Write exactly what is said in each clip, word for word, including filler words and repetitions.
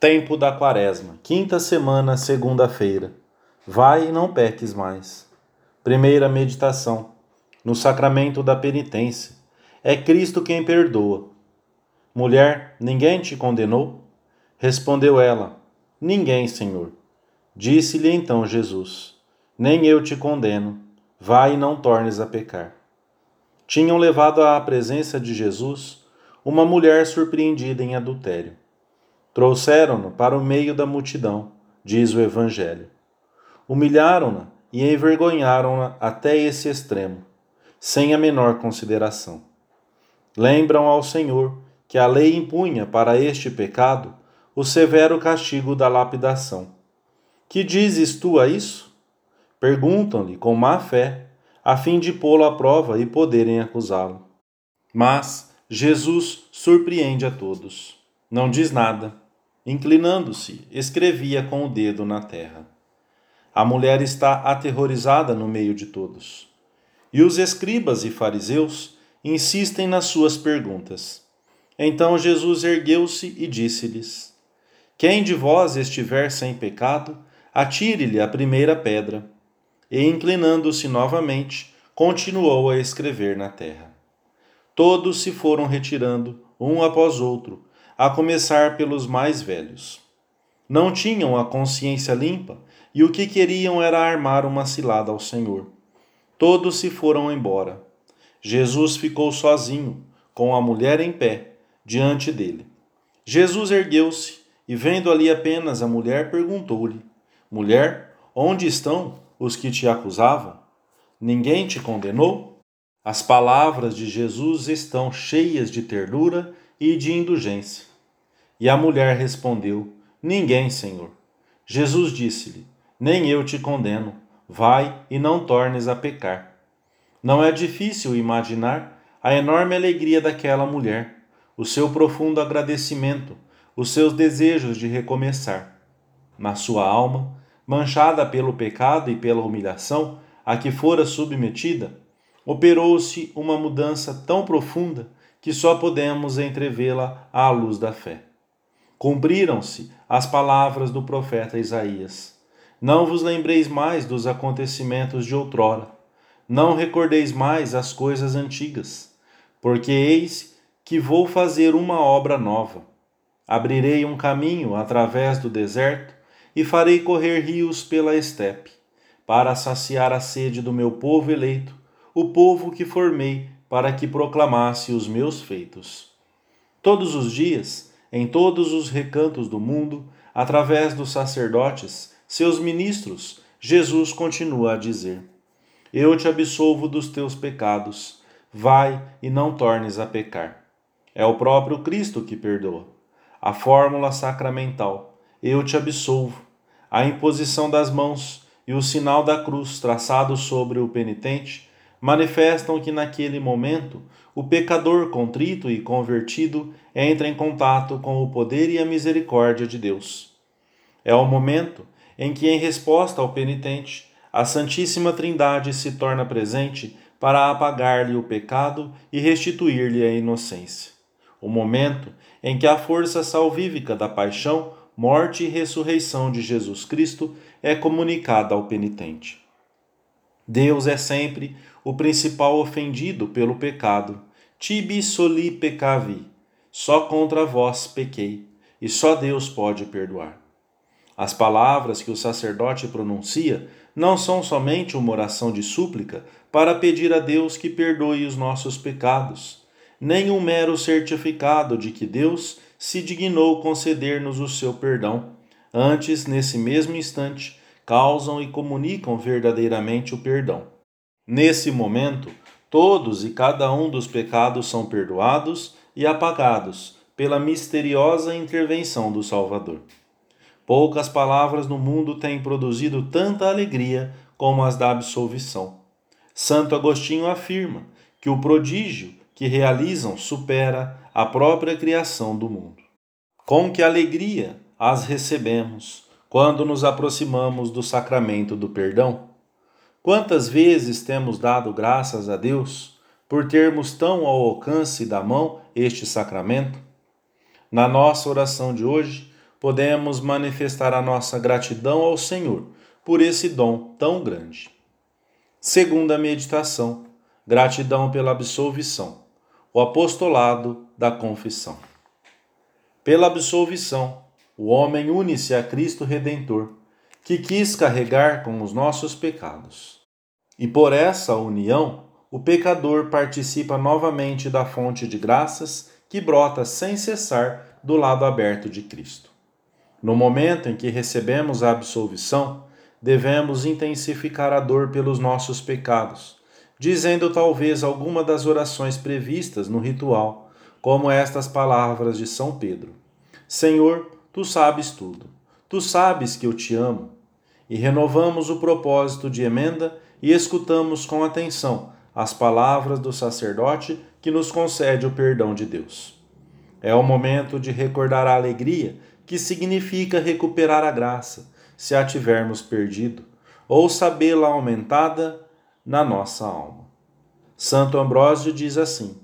Tempo da Quaresma, quinta semana, segunda-feira. Vai e não peques mais. Primeira meditação, no sacramento da penitência. É Cristo quem perdoa. Mulher, ninguém te condenou? Respondeu ela, ninguém, Senhor. Disse-lhe então Jesus, nem eu te condeno. Vai e não tornes a pecar. Tinham levado à presença de Jesus uma mulher surpreendida em adultério. Trouxeram-no para o meio da multidão, diz o Evangelho. Humilharam-na e envergonharam-na até esse extremo, sem a menor consideração. Lembram ao Senhor que a lei impunha para este pecado o severo castigo da lapidação. Que dizes tu a isso? Perguntam-lhe com má fé, a fim de pô-lo à prova e poderem acusá-lo. Mas Jesus surpreende a todos. Não diz nada. Inclinando-se, escrevia com o dedo na terra. A mulher está aterrorizada no meio de todos. E os escribas e fariseus insistem nas suas perguntas. Então Jesus ergueu-se e disse-lhes, quem de vós estiver sem pecado, atire-lhe a primeira pedra. E, inclinando-se novamente, continuou a escrever na terra. Todos se foram retirando, um após outro, a começar pelos mais velhos. Não tinham a consciência limpa e o que queriam era armar uma cilada ao Senhor. Todos se foram embora. Jesus ficou sozinho, com a mulher em pé, diante dele. Jesus ergueu-se e, vendo ali apenas a mulher, perguntou-lhe, mulher, onde estão os que te acusavam? Ninguém te condenou? As palavras de Jesus estão cheias de ternura e de indulgência. E a mulher respondeu, ninguém, Senhor. Jesus disse-lhe, nem eu te condeno. Vai e não tornes a pecar. Não é difícil imaginar a enorme alegria daquela mulher, o seu profundo agradecimento, os seus desejos de recomeçar. Na sua alma, manchada pelo pecado e pela humilhação a que fora submetida, operou-se uma mudança tão profunda que só podemos entrevê-la à luz da fé. Cumpriram-se as palavras do profeta Isaías. Não vos lembreis mais dos acontecimentos de outrora. Não recordeis mais as coisas antigas, porque eis que vou fazer uma obra nova. Abrirei um caminho através do deserto e farei correr rios pela estepe, para saciar a sede do meu povo eleito, o povo que formei para que proclamasse os meus feitos. Todos os dias, em todos os recantos do mundo, através dos sacerdotes, seus ministros, Jesus continua a dizer, eu te absolvo dos teus pecados, vai e não tornes a pecar. É o próprio Cristo que perdoa. A fórmula sacramental, eu te absolvo, a imposição das mãos e o sinal da cruz traçado sobre o penitente, manifestam que naquele momento o pecador contrito e convertido entra em contato com o poder e a misericórdia de Deus. É o momento em que, em resposta ao penitente, a Santíssima Trindade se torna presente para apagar-lhe o pecado e restituir-lhe a inocência. O momento em que a força salvífica da paixão, morte e ressurreição de Jesus Cristo é comunicada ao penitente. Deus é sempre o principal ofendido pelo pecado. Tibi soli peccavi. Só contra vós pequei, e só Deus pode perdoar. As palavras que o sacerdote pronuncia não são somente uma oração de súplica para pedir a Deus que perdoe os nossos pecados, nem um mero certificado de que Deus se dignou conceder-nos o seu perdão. Antes, nesse mesmo instante, causam e comunicam verdadeiramente o perdão. Nesse momento, todos e cada um dos pecados são perdoados e apagados pela misteriosa intervenção do Salvador. Poucas palavras no mundo têm produzido tanta alegria como as da absolvição. Santo Agostinho afirma que o prodígio que realizam supera a própria criação do mundo. Com que alegria as recebemos quando nos aproximamos do sacramento do perdão? Quantas vezes temos dado graças a Deus por termos tão ao alcance da mão este sacramento? Na nossa oração de hoje, podemos manifestar a nossa gratidão ao Senhor por esse dom tão grande. Segunda meditação, gratidão pela absolvição, o apostolado da confissão. Pela absolvição, o homem une-se a Cristo Redentor, que quis carregar com os nossos pecados. E por essa união, o pecador participa novamente da fonte de graças que brota sem cessar do lado aberto de Cristo. No momento em que recebemos a absolvição, devemos intensificar a dor pelos nossos pecados, dizendo talvez alguma das orações previstas no ritual, como estas palavras de São Pedro: Senhor, Tu sabes tudo, Tu sabes que eu te amo. E renovamos o propósito de emenda e escutamos com atenção as palavras do sacerdote que nos concede o perdão de Deus. É o momento de recordar a alegria que significa recuperar a graça, se a tivermos perdido, ou sabê-la aumentada na nossa alma. Santo Ambrósio diz assim: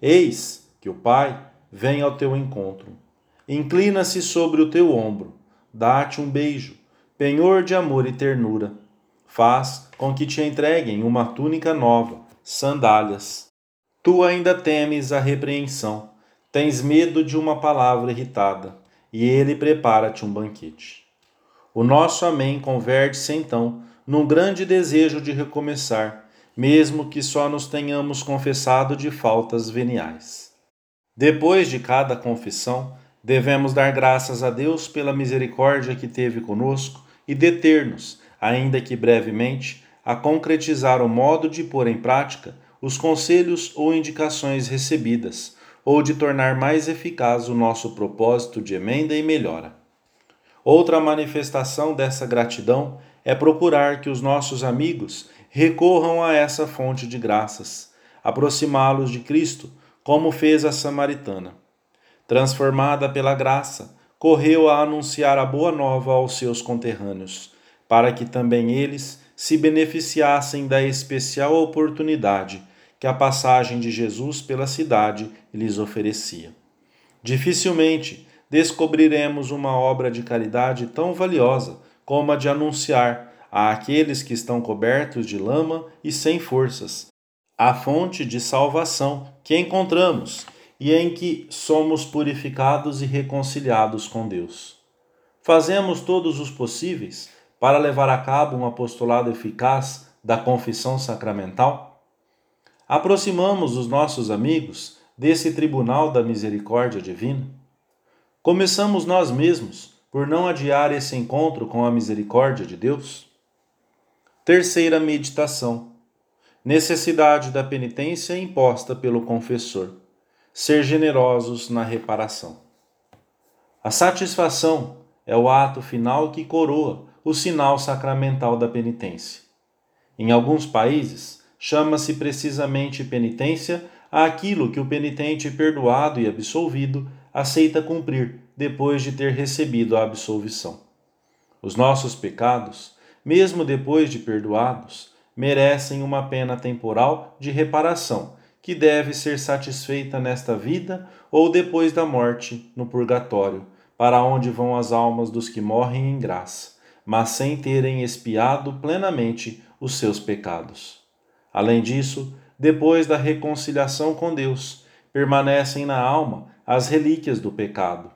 Eis que o Pai vem ao teu encontro, inclina-se sobre o teu ombro, dá-te um beijo, penhor de amor e ternura, faz com que te entreguem uma túnica nova, sandálias. Tu ainda temes a repreensão, tens medo de uma palavra irritada, e ele prepara-te um banquete. O nosso amém converte-se então num grande desejo de recomeçar, mesmo que só nos tenhamos confessado de faltas veniais. Depois de cada confissão, devemos dar graças a Deus pela misericórdia que teve conosco e deter-nos, ainda que brevemente, a concretizar o modo de pôr em prática os conselhos ou indicações recebidas, ou de tornar mais eficaz o nosso propósito de emenda e melhora. Outra manifestação dessa gratidão é procurar que os nossos amigos recorram a essa fonte de graças, aproximá-los de Cristo, como fez a samaritana. Transformada pela graça, correu a anunciar a boa nova aos seus conterrâneos, para que também eles se beneficiassem da especial oportunidade que a passagem de Jesus pela cidade lhes oferecia. Dificilmente descobriremos uma obra de caridade tão valiosa como a de anunciar a aqueles que estão cobertos de lama e sem forças a fonte de salvação que encontramos e em que somos purificados e reconciliados com Deus. Fazemos todos os possíveis para levar a cabo um apostolado eficaz da confissão sacramental? Aproximamos os nossos amigos desse tribunal da misericórdia divina? Começamos nós mesmos por não adiar esse encontro com a misericórdia de Deus? Terceira meditação. Necessidade da penitência imposta pelo confessor. Ser generosos na reparação. A satisfação é o ato final que coroa o sinal sacramental da penitência. Em alguns países, chama-se precisamente penitência àquilo que o penitente perdoado e absolvido aceita cumprir depois de ter recebido a absolvição. Os nossos pecados, mesmo depois de perdoados, merecem uma pena temporal de reparação que deve ser satisfeita nesta vida ou depois da morte, no purgatório, para onde vão as almas dos que morrem em graça, mas sem terem expiado plenamente os seus pecados. Além disso, depois da reconciliação com Deus, permanecem na alma as relíquias do pecado,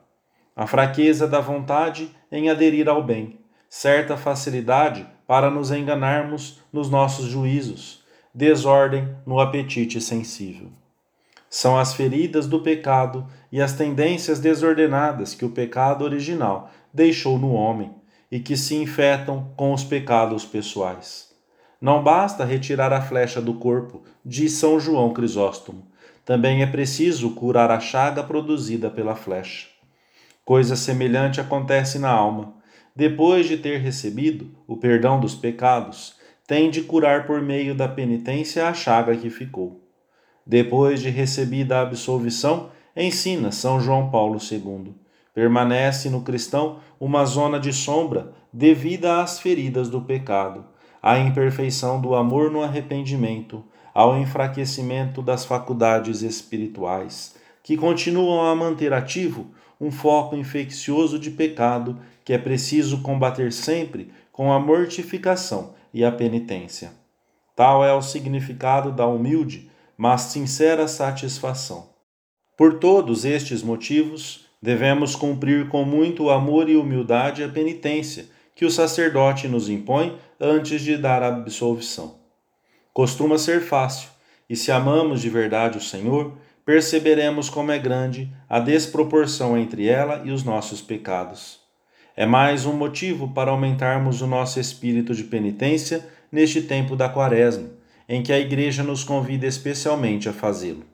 a fraqueza da vontade em aderir ao bem, certa facilidade para nos enganarmos nos nossos juízos, desordem no apetite sensível. São as feridas do pecado e as tendências desordenadas que o pecado original deixou no homem e que se infectam com os pecados pessoais. Não basta retirar a flecha do corpo, diz São João Crisóstomo. Também é preciso curar a chaga produzida pela flecha. Coisa semelhante acontece na alma. Depois de ter recebido o perdão dos pecados, tem de curar por meio da penitência a chaga que ficou. Depois de recebida a absolvição, ensina São João Paulo segundo, permanece no cristão uma zona de sombra devida às feridas do pecado, à imperfeição do amor no arrependimento, ao enfraquecimento das faculdades espirituais, que continuam a manter ativo um foco infeccioso de pecado que é preciso combater sempre com a mortificação e a penitência. Tal é o significado da humilde, mas sincera satisfação. Por todos estes motivos, devemos cumprir com muito amor e humildade a penitência que o sacerdote nos impõe antes de dar a absolvição. Costuma ser fácil, e se amamos de verdade o Senhor, perceberemos como é grande a desproporção entre ela e os nossos pecados. É mais um motivo para aumentarmos o nosso espírito de penitência neste tempo da Quaresma, em que a Igreja nos convida especialmente a fazê-lo.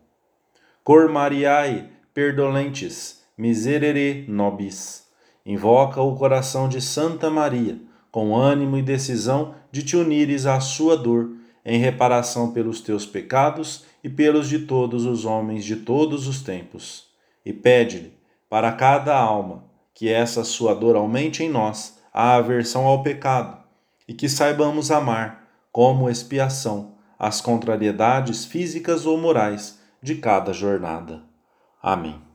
Cor Mariae Perdolentes, miserere nobis. Invoca o coração de Santa Maria, com ânimo e decisão de te unires à sua dor, em reparação pelos teus pecados e pelos de todos os homens de todos os tempos. E pede-lhe, para cada alma, que essa sua dor aumente em nós a aversão ao pecado, e que saibamos amar, como expiação, as contrariedades físicas ou morais de cada jornada. Amém.